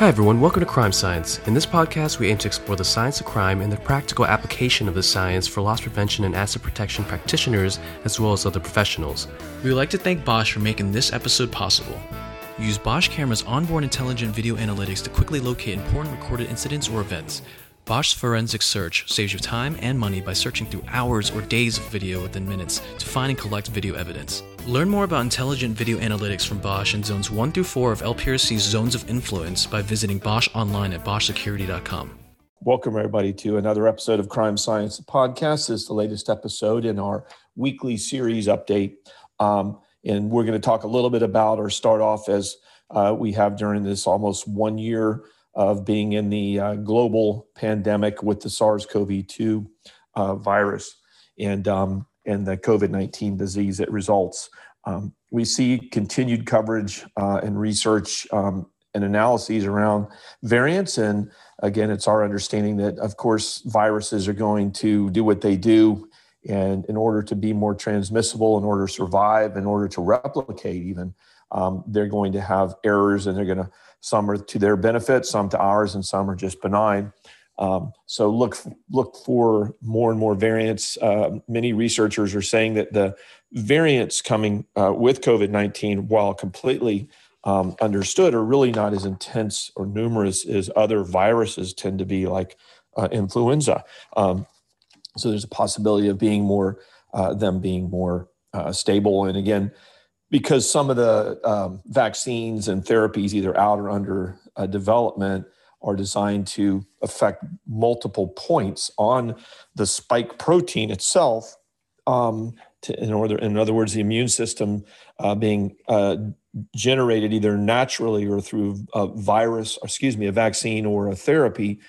Hi everyone, welcome to Crime Science. In this podcast, we aim to explore the science of crime and the practical application of the science for loss prevention and asset protection practitioners, as well as other professionals. We would like to thank Bosch for making this episode possible. Use Bosch Camera's onboard intelligent video analytics to quickly locate important recorded incidents or events. Bosch's forensic search saves you time and money by searching through hours or days of video within minutes to find and collect video evidence. Learn more about intelligent video analytics from Bosch in Zones 1 through 4 of LPRC's Zones of Influence by visiting Bosch online at Boschsecurity.com. Welcome, everybody, to another episode of Crime Science Podcast. This is the latest episode in our weekly series update. And we're going to talk a little bit about or start off as we have during this almost 1 year of being in the global pandemic with the SARS-CoV-2 virus and the COVID-19 disease that results. We see continued coverage and research and analyses around variants. And again, it's our understanding that, of course, viruses are going to do what they do, and in order to be more transmissible, in order to survive, in order to replicate even, they're going to have errors, and they're going to, some are to their benefit, some to ours, and some are just benign. So look for more and more variants. Many researchers are saying that the variants coming with COVID-19, while completely understood, are really not as intense or numerous as other viruses tend to be, like influenza. So there's a possibility of being more stable. And again, because some of the vaccines and therapies, either out or under development, are designed to affect multiple points on the spike protein itself. In other words, the immune system being generated either naturally or through a vaccine or a therapy,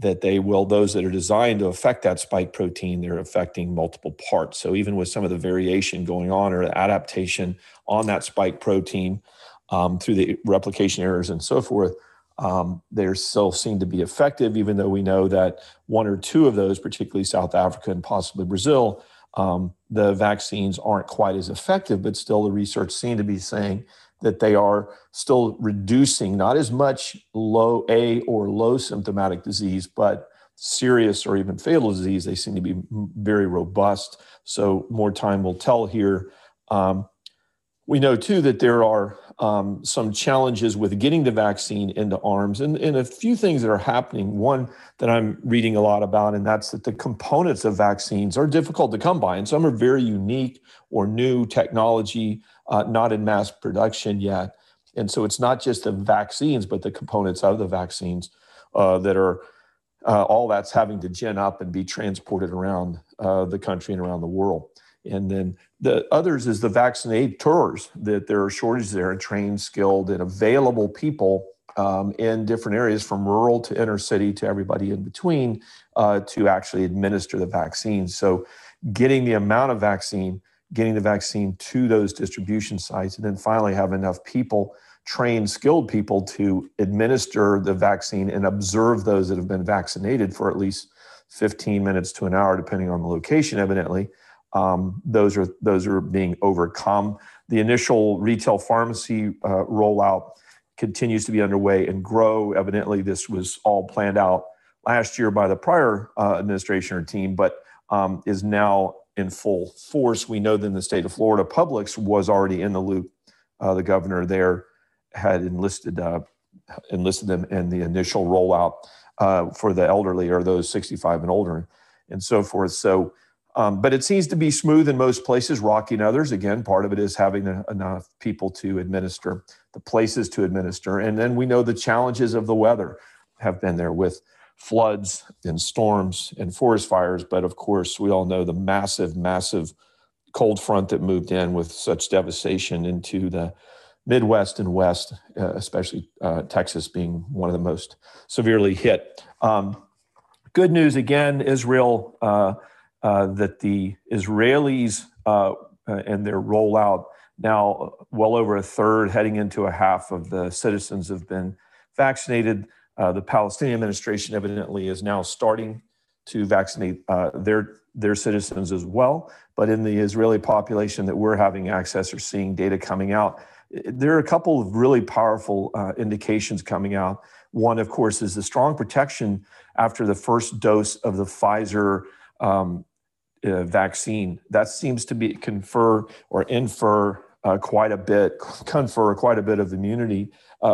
that they will, those that are designed to affect that spike protein, they're affecting multiple parts. So even with some of the variation going on or adaptation on that spike protein through the replication errors and so forth, they still seem to be effective, even though we know that one or two of those, particularly South Africa and possibly Brazil, the vaccines aren't quite as effective, but still the research seemed to be saying that they are still reducing not as much low A or low symptomatic disease, but serious or even fatal disease. They seem to be very robust. So more time will tell here. We know too that there are some challenges with getting the vaccine into arms, and a few things that are happening. One that I'm reading a lot about, and that's that the components of vaccines are difficult to come by, and some are very unique or new technology, not in mass production yet. And so it's not just the vaccines, but the components of the vaccines that are all that's having to gin up and be transported around the country and around the world. And then the others is the vaccinators, that there are shortages there in trained, skilled, and available people in different areas, from rural to inner city to everybody in between, to actually administer the vaccine. So getting the amount of vaccine, getting the vaccine to those distribution sites, and then finally have enough people, trained, skilled people, to administer the vaccine and observe those that have been vaccinated for at least 15 minutes to an hour, depending on the location, evidently. Those are being overcome. The initial retail pharmacy rollout continues to be underway and grow. Evidently, this was all planned out last year by the prior administration or team, but is now in full force. We know that in the state of Florida, Publix was already in the loop. The governor there had enlisted them in the initial rollout for the elderly, or those 65 and older, and so forth. So. But it seems to be smooth in most places, rocky in others. Again, part of it is having enough people to administer, the places to administer. And then we know the challenges of the weather have been there, with floods and storms and forest fires. But of course, we all know the massive, massive cold front that moved in with such devastation into the Midwest and West, especially Texas being one of the most severely hit. Good news, again, Israel... that the Israelis and their rollout, now well over a third, heading into a half of the citizens have been vaccinated. The Palestinian administration evidently is now starting to vaccinate their citizens as well. But in the Israeli population that we're having access or seeing data coming out, There are a couple of really powerful indications coming out. One, of course, is the strong protection after the first dose of the Pfizer vaccine. That seems to be confer quite a bit of immunity,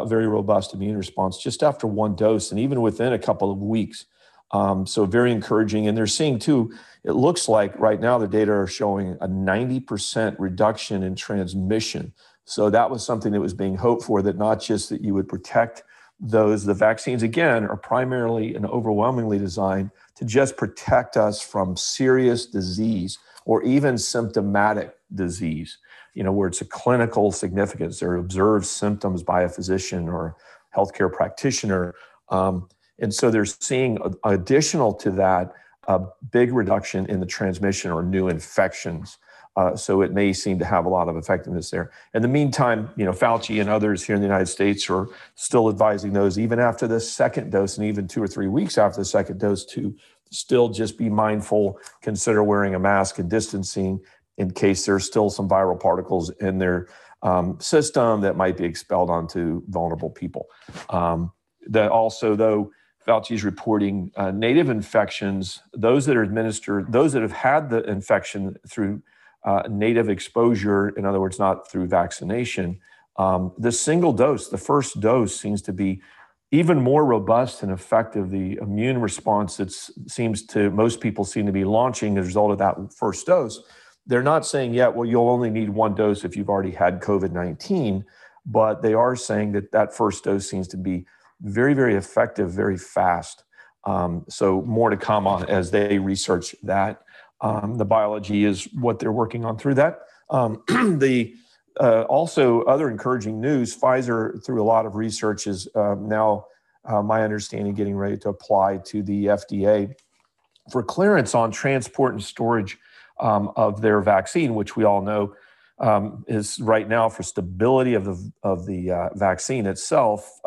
very robust immune response just after one dose and even within a couple of weeks. So very encouraging. And they're seeing too, it looks like right now the data are showing a 90% reduction in transmission. So that was something that was being hoped for, that not just that you would protect those. The vaccines, again, are primarily and overwhelmingly designed to just protect us from serious disease or even symptomatic disease, you know, where it's a clinical significance or observed symptoms by a physician or healthcare practitioner. And so they're seeing additional to that, a big reduction in the transmission or new infections. So it may seem to have a lot of effectiveness there. In the meantime, you know, Fauci and others here in the United States are still advising those, even after the second dose and even 2 or 3 weeks after the second dose, to still just be mindful, consider wearing a mask and distancing in case there's still some viral particles in their system that might be expelled onto vulnerable people. That also, though, Fauci's reporting native infections, those that are administered, those that have had the infection through native exposure, in other words, not through vaccination, the single dose, the first dose, seems to be even more robust and effective. The immune response that most people seem to be launching as a result of that first dose. They're not saying yet, well, you'll only need one dose if you've already had COVID-19, but they are saying that that first dose seems to be very, very effective, very fast. So more to come on as they research that. The biology is what they're working on through that. Also other encouraging news, Pfizer, through a lot of research, is now my understanding, getting ready to apply to the FDA for clearance on transport and storage of their vaccine, which we all know is right now, for stability of the vaccine itself,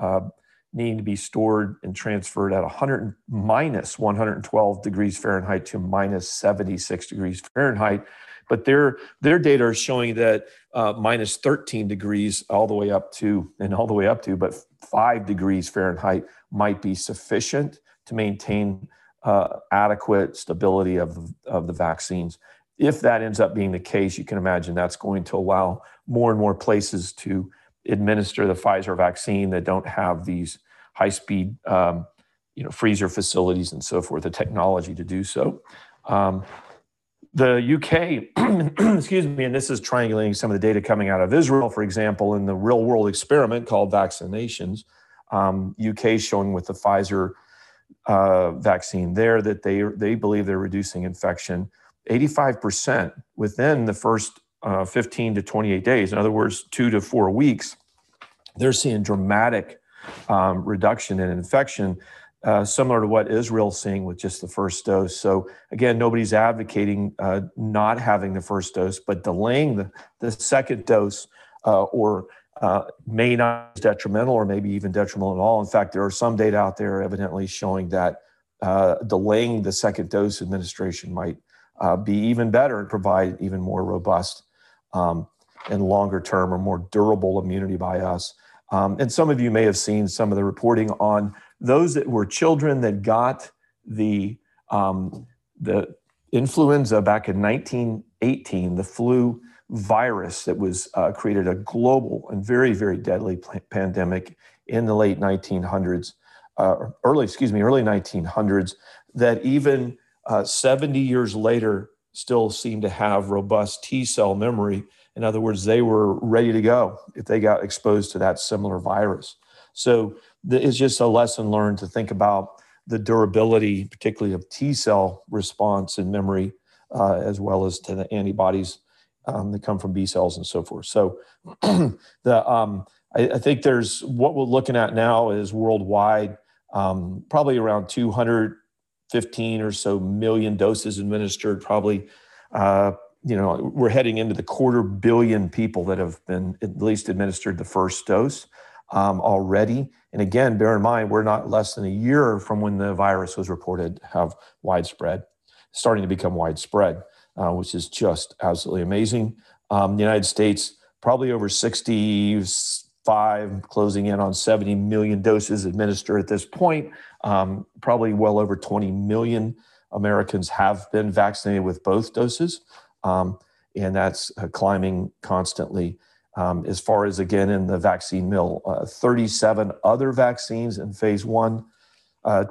need to be stored and transferred at -112 degrees Fahrenheit to -76 degrees Fahrenheit. But their data are showing that -13 degrees all the way up to 5 degrees Fahrenheit might be sufficient to maintain adequate stability of the vaccines. If that ends up being the case, you can imagine that's going to allow more and more places to administer the Pfizer vaccine that don't have these high-speed, freezer facilities and so forth, the technology to do so. The UK, excuse me, and this is triangulating some of the data coming out of Israel, for example, in the real-world experiment called vaccinations. UK showing with the Pfizer vaccine there that they believe they're reducing infection 85% within the first 15 to 28 days. In other words, 2 to 4 weeks, they're seeing dramatic reduction in infection, similar to what Israel's seeing with just the first dose. So again, nobody's advocating not having the first dose, but delaying the second dose or may not be detrimental or maybe even detrimental at all. In fact, there are some data out there evidently showing that delaying the second dose administration might be even better and provide even more robust and longer-term or more durable immunity by us. And some of you may have seen some of the reporting on those that were children that got the influenza back in 1918, the flu virus that was created a global and very, very deadly pandemic in the early 1900s, that even 70 years later, still seem to have robust T-cell memory. In other words, they were ready to go if they got exposed to that similar virus. So it's just a lesson learned to think about the durability, particularly of T-cell response and memory, as well as to the antibodies that come from B cells and so forth. So I think there's, what we're looking at now is worldwide, probably around 215 or so million doses administered, probably, we're heading into the 250 million people that have been at least administered the first dose already. And again, bear in mind, we're not less than a year from when the virus was reported to have starting to become widespread, which is just absolutely amazing. The United States, probably over 65, closing in on 70 million doses administered at this point. Probably well over 20 million Americans have been vaccinated with both doses, and that's climbing constantly. As far as, again, in the vaccine mill, 37 other vaccines in phase one,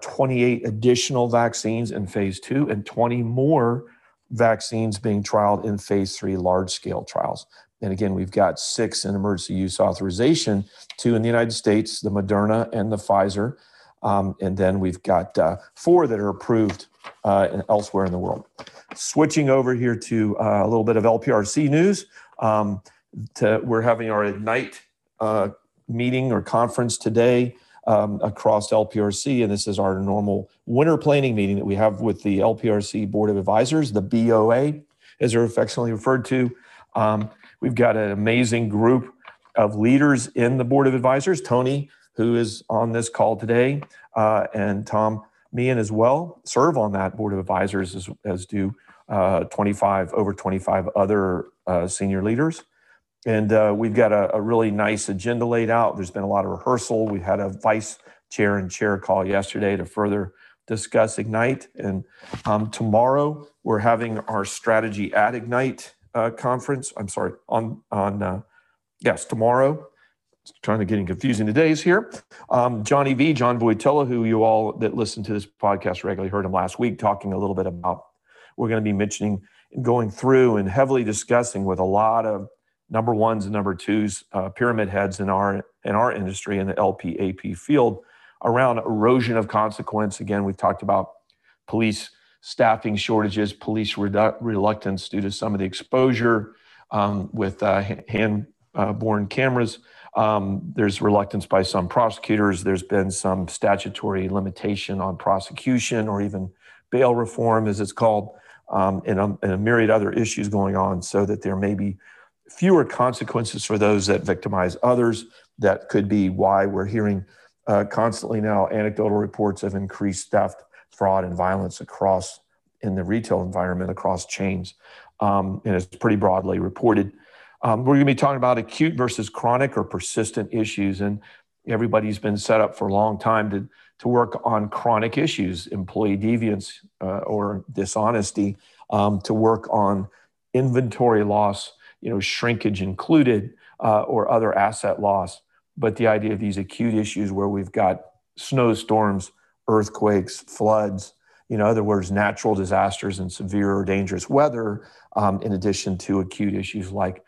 28 additional vaccines in phase two, and 20 more vaccines being trialed in phase three large-scale trials. And again, we've got 6 in emergency use authorization, 2 in the United States, the Moderna and the Pfizer, and then we've got 4 that are approved elsewhere in the world. Switching over here to a little bit of LPRC news. We're having our Ignite meeting or conference today across LPRC, and this is our normal winter planning meeting that we have with the LPRC Board of Advisors, the BOA, as they're affectionately referred to. We've got an amazing group of leaders in the Board of Advisors, Tony, who is on this call today, and Tom Meehan as well, serve on that Board of Advisors, as do over 25 other senior leaders. And we've got a really nice agenda laid out. There's been a lot of rehearsal. We had a vice chair and chair call yesterday to further discuss Ignite. And tomorrow we're having our strategy at Ignite conference. I'm sorry, yes, tomorrow. It's kind of getting confusing the days here. Johnny V, John Voitella, who you all that listen to this podcast regularly heard him last week talking a little bit about, we're going to be mentioning and going through and heavily discussing with a lot of number ones and number twos, pyramid heads in our industry, in the LPAP field, around erosion of consequence. Again, we've talked about police staffing shortages, police reluctance due to some of the exposure with hand-borne cameras. There's reluctance by some prosecutors. There's been some statutory limitation on prosecution, or even bail reform, as it's called, and a myriad other issues going on, so that there may be fewer consequences for those that victimize others. That could be why we're hearing constantly now anecdotal reports of increased theft, fraud, and violence across in the retail environment, across chains, and it's pretty broadly reported. We're going to be talking about acute versus chronic or persistent issues, and everybody's been set up for a long time to work on chronic issues, employee deviance or dishonesty, to work on inventory loss, shrinkage included, or other asset loss. But the idea of these acute issues where we've got snowstorms, earthquakes, floods, in other words, natural disasters and severe or dangerous weather, in addition to acute issues like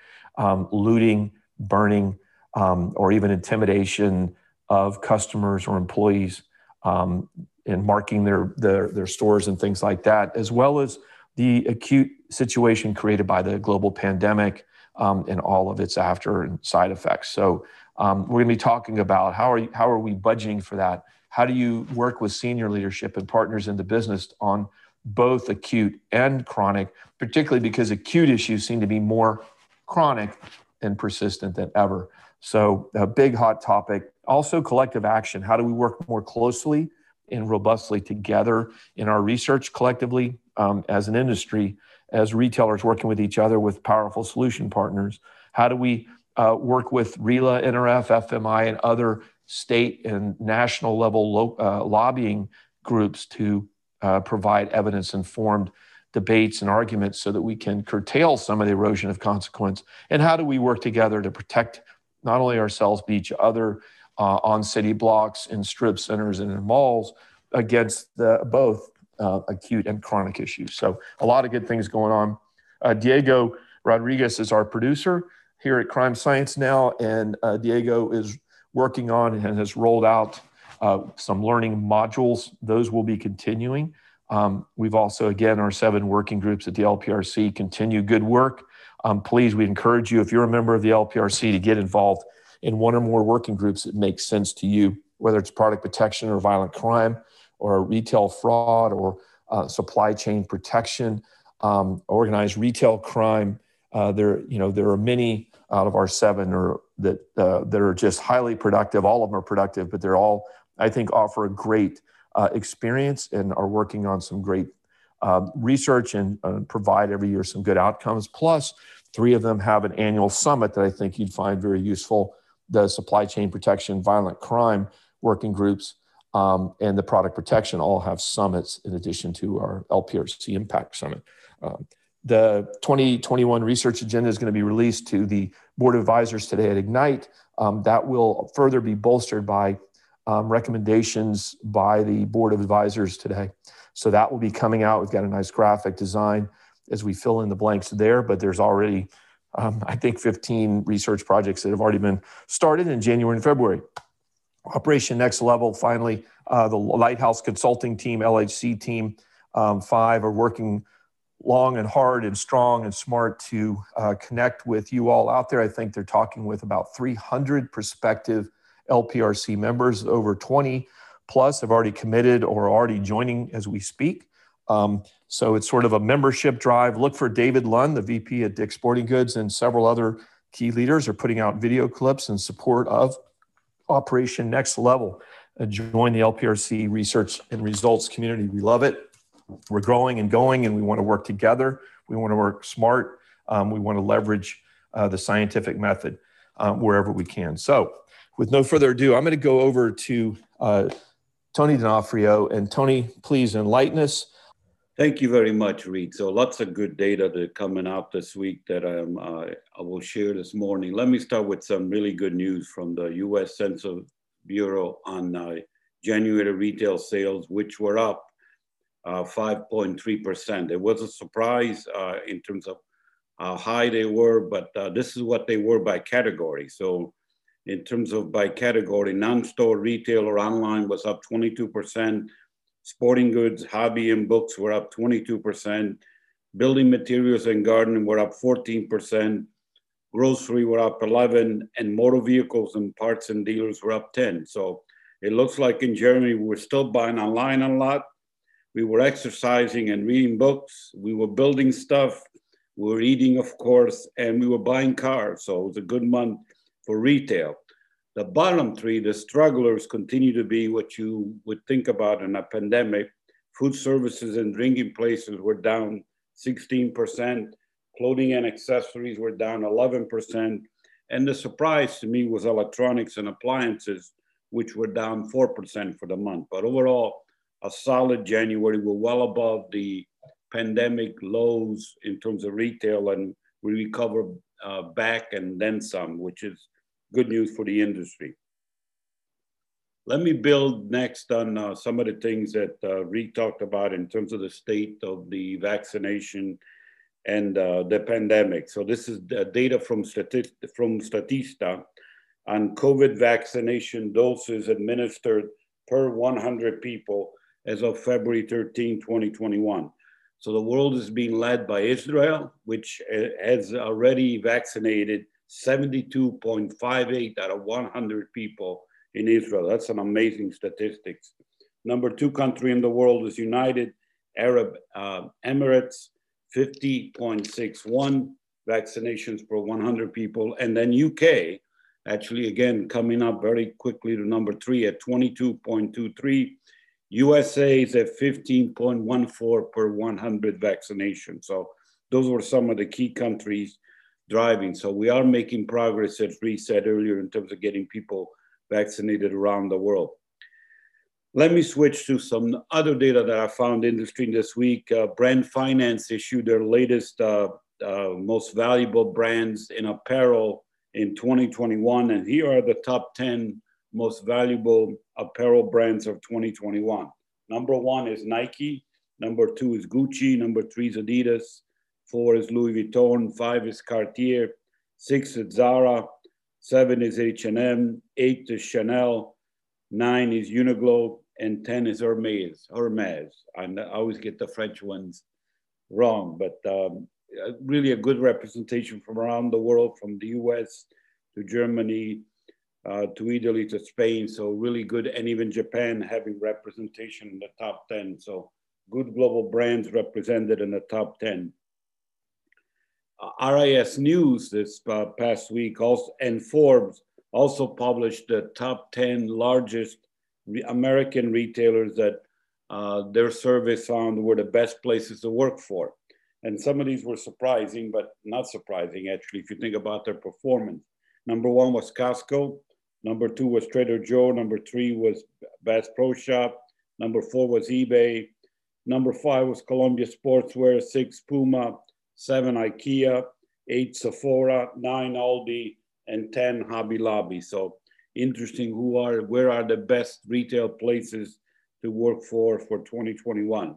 looting, burning, or even intimidation of customers or employees, and marking their stores and things like that, as well as the acute situation created by the global pandemic and all of its after and side effects. So we're going to be talking about how are we budgeting for that? How do you work with senior leadership and partners in the business on both acute and chronic, particularly because acute issues seem to be more chronic and persistent than ever. So a big hot topic. Also collective action. How do we work more closely and robustly together in our research collectively as an industry, as retailers working with each other with powerful solution partners? How do we work with RILA, NRF, FMI, and other state and national level lobbying groups to provide evidence-informed debates and arguments so that we can curtail some of the erosion of consequence? And how do we work together to protect not only ourselves, but each other on city blocks, in strip centers, and in malls against both acute and chronic issues? So a lot of good things going on. Diego Rodriguez is our producer here at Crime Science now, and Diego is working on and has rolled out some learning modules. Those will be continuing. We've also, again, our 7 working groups at the LPRC continue good work. Please, we encourage you, if you're a member of the LPRC, to get involved in one or more working groups that make sense to you, whether it's product protection or violent crime or retail fraud or supply chain protection, organized retail crime. There are many out of our 7 that are just highly productive. All of them are productive, but they're all, I think, offer a great experience and are working on some great research and provide every year some good outcomes. Plus, Three of them have an annual summit that I think you'd find very useful: the Supply Chain Protection, Violent Crime Working Groups, and the Product Protection all have summits in addition to our LPRC Impact Summit. The 2021 research agenda is going to be released to the Board of Advisors today at Ignite. That will further be bolstered by recommendations by the Board of Advisors today. So that will be coming out. We've got a nice graphic design as we fill in the blanks there, but there's already, I think, 15 research projects that have already been started in January and February. Operation Next Level, finally, the Lighthouse Consulting Team, LHC Team 5 are working long and hard and strong and smart to connect with you all out there. I think they're talking with about 300 prospective LPRC members. Over 20 plus have already committed or are already joining as we speak. So it's sort of a membership drive. Look for David Lund, the VP at Dick's Sporting Goods, and several other key leaders are putting out video clips in support of Operation Next Level. Join the LPRC research and results community. We love it. We're growing and going, and we want to work together. We want to work smart. We want to leverage the scientific method wherever we can. So with no further ado, I'm going to go over to Tony D'Onofrio. And Tony, please enlighten us. Thank you very much, Reed. So lots of good data that are coming out this week that I will share this morning. Let me start with some really good news from the U.S. Census Bureau on January retail sales, which were up 5.3%. It was a surprise in terms of how high they were, but this is what they were by category. So in terms of by category, non-store retail or online was up 22%. Sporting goods, hobby and books were up 22%. Building materials and gardening were up 14%. Grocery were up 11%, and motor vehicles and parts and dealers were up 10%. So it looks like in Germany, we're still buying online a lot. We were exercising and reading books. We were building stuff. We were eating, of course, and we were buying cars. So it was a good month for retail. The bottom three, the strugglers, continue to be what you would think about in a pandemic. Food services and drinking places were down 16%. Clothing and accessories were down 11%. And the surprise to me was electronics and appliances, which were down 4% for the month. But overall, a solid January. We're well above the pandemic lows in terms of retail, and we recover back and then some, which is good news for the industry. Let me build next on some of the things that Reed talked about in terms of the state of the vaccination and the pandemic. So this is the data from Statista on COVID vaccination doses administered per 100 people as of February 13, 2021. So the world is being led by Israel, which has already vaccinated 72.58 out of 100 people in Israel. That's an amazing statistics. Number two country in the world is United Arab Emirates, 50.61 vaccinations per 100 people. And then UK, actually again, coming up very quickly to number three at 22.23. USA is at 15.14 per 100 vaccinations. So those were some of the key countries driving. So we are making progress, as Reed said earlier, in terms of getting people vaccinated around the world. Let me switch to some other data that I found interesting this week. Brand Finance issued their latest most valuable brands in apparel in 2021. And here are the top 10 most valuable apparel brands of 2021. Number one is Nike. Number two is Gucci. Number three is Adidas. Four is Louis Vuitton. Five is Cartier. Six is Zara. Seven is H&M. Eight is Chanel. Nine is Uniqlo. And 10 is Hermes. And I always get the French ones wrong, but really a good representation from around the world, from the US to Germany, to Italy, to Spain. So really good, and even Japan having representation in the top 10. So good global brands represented in the top 10. RIS News this past week also, and Forbes also published the top 10 largest American retailers that their surveys found were the best places to work for. And some of these were surprising, but not surprising, actually, if you think about their performance. Number one was Costco. Number two was Trader Joe. Number three was Bass Pro Shop. Number four was eBay. Number five was Columbia Sportswear. Six, Puma. Seven, IKEA. Eight, Sephora. Nine, Aldi. And 10, Hobby Lobby. So interesting, where are the best retail places to work for 2021.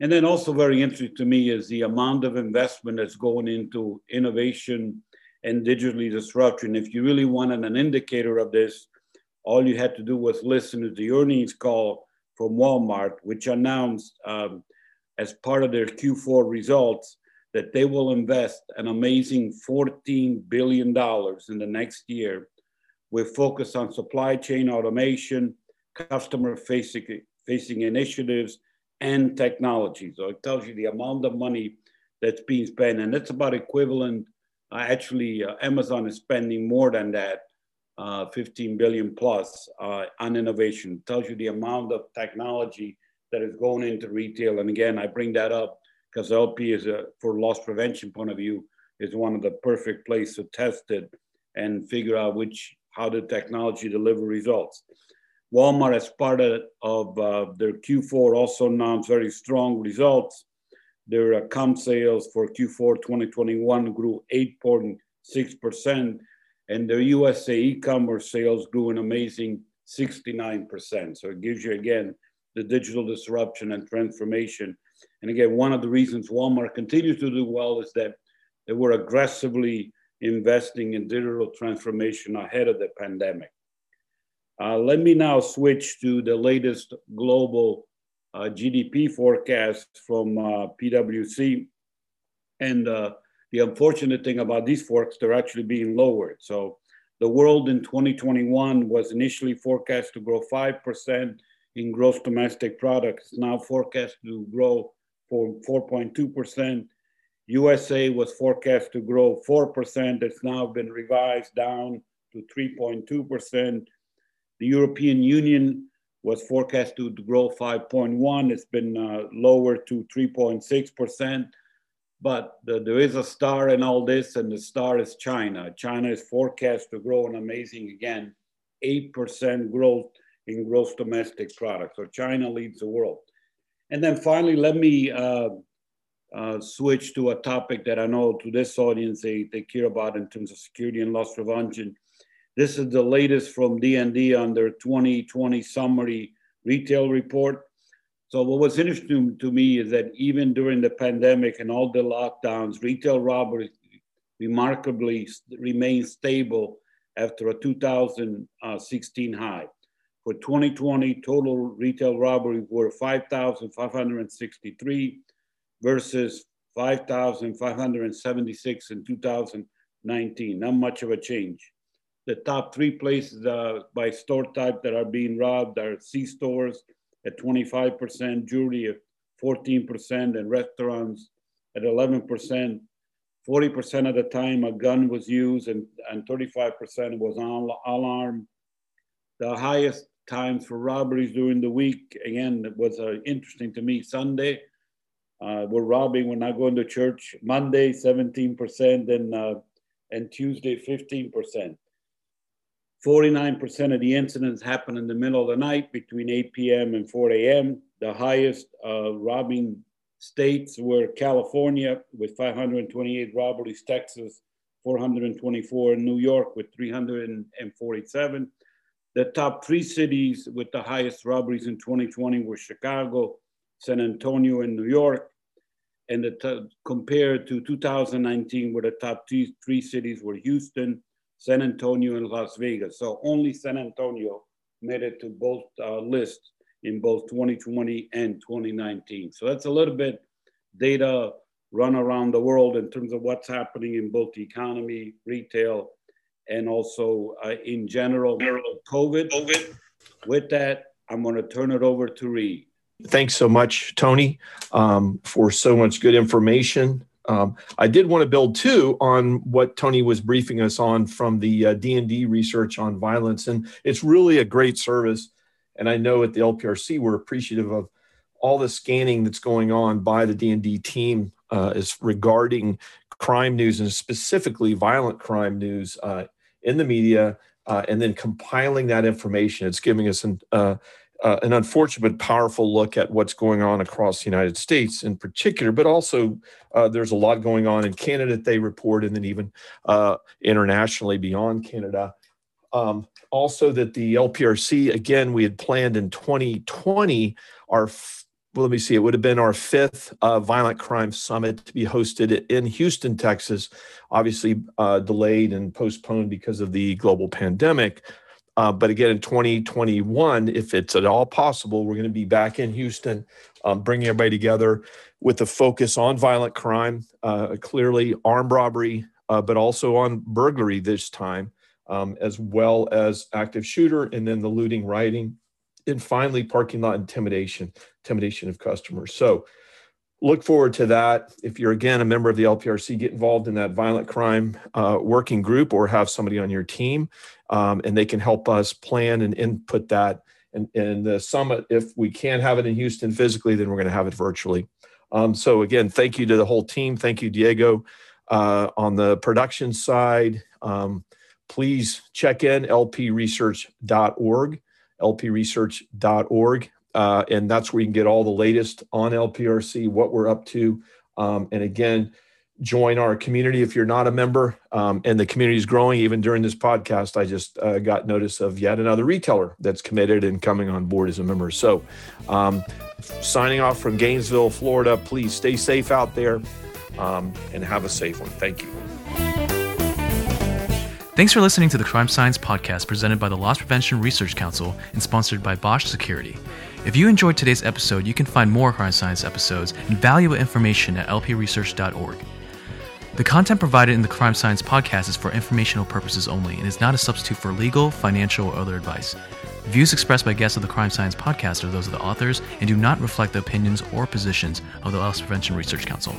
And then also very interesting to me is the amount of investment that's going into innovation and digital disruption. If you really wanted an indicator of this, all you had to do was listen to the earnings call from Walmart, which announced as part of their Q4 results that they will invest an amazing $14 billion in the next year. We're focused on supply chain automation, customer-facing initiatives, and technology. So it tells you the amount of money that's being spent. And that's about equivalent. Amazon is spending more than that, 15 billion plus on innovation. It tells you the amount of technology that is going into retail. And again, I bring that up because LP is, for loss prevention point of view, is one of the perfect places to test it and figure out how the technology deliver results. Walmart, as part of their Q4, also announced very strong results. Their comp sales for Q4 2021 grew 8.6%, and their USA e-commerce sales grew an amazing 69%. So it gives you, again, the digital disruption and transformation. And again, one of the reasons Walmart continues to do well is that they were aggressively investing in digital transformation ahead of the pandemic. Let me now switch to the latest global GDP forecast from PwC. And the unfortunate thing about these forecasts, they're actually being lowered. So the world in 2021 was initially forecast to grow 5% in gross domestic products, now forecast to grow 4.2%. USA was forecast to grow 4%. It's now been revised down to 3.2%. The European Union was forecast to grow 5.1%. It's been lowered to 3.6%. But there is a star in all this, and the star is China. China is forecast to grow an amazing, again, 8% growth in gross domestic product. So China leads the world. And then finally, let me switch to a topic that I know to this audience they care about in terms of security and loss prevention. This is the latest from D&D on their 2020 summary retail report. So what was interesting to me is that even during the pandemic and all the lockdowns, retail robbery remarkably remained stable after a 2016 high. For 2020, total retail robbery were 5,563 versus 5,576 in 2019, not much of a change. The top three places by store type that are being robbed are C-stores at 25%, jewelry at 14%, and restaurants at 11%. 40% of the time a gun was used, and 35% was alarm. The highest times for robberies during the week, again, it was interesting to me. Sunday, we're robbing, we're not going to church. Monday, 17%, and Tuesday, 15%. 49% of the incidents happen in the middle of the night between 8 p.m. and 4 a.m. The highest robbing states were California with 528 robberies, Texas 424, and New York with 347. The top three cities with the highest robberies in 2020 were Chicago, San Antonio, and New York. And compared to 2019, where the top three cities were Houston, San Antonio, and Las Vegas. So only San Antonio made it to both lists in both 2020 and 2019. So that's a little bit data run around the world in terms of what's happening in both the economy, retail, and also in general COVID. With that, I'm going to turn it over to Reed. Thanks so much, Tony, for so much good information. I did want to build, too, on what Tony was briefing us on from the D&D research on violence. And it's really a great service. And I know at the LPRC, we're appreciative of all the scanning that's going on by the D&D team is regarding crime news and specifically violent crime news in the media, and then compiling that information. It's giving us an unfortunate but powerful look at what's going on across the United States in particular, but also there's a lot going on in Canada that they report, and then even internationally beyond Canada. Also that the LPRC, again, we had planned in 2020, it would have been our fifth violent crime summit to be hosted in Houston, Texas, obviously delayed and postponed because of the global pandemic. But again, in 2021, if it's at all possible, we're going to be back in Houston, bringing everybody together with a focus on violent crime, clearly armed robbery, but also on burglary this time, as well as active shooter, and then the looting, rioting, and finally parking lot intimidation of customers. So look forward to that. If you're, again, a member of the LPRC, get involved in that violent crime working group or have somebody on your team, and they can help us plan and input that. And the summit, if we can't have it in Houston physically, then we're going to have it virtually. So again, thank you to the whole team. Thank you, Diego, on the production side. Please check in lpresearch.org. And that's where you can get all the latest on LPRC, what we're up to. And again, join our community if you're not a member. And the community is growing. Even during this podcast, I just got notice of yet another retailer that's committed and coming on board as a member. So signing off from Gainesville, Florida, please stay safe out there and have a safe one. Thank you. Thanks for listening to the Crime Science Podcast presented by the Loss Prevention Research Council and sponsored by Bosch Security. If you enjoyed today's episode, you can find more crime science episodes and valuable information at lpresearch.org. The content provided in the Crime Science Podcast is for informational purposes only and is not a substitute for legal, financial, or other advice. Views expressed by guests of the Crime Science Podcast are those of the authors and do not reflect the opinions or positions of the Loss Prevention Research Council.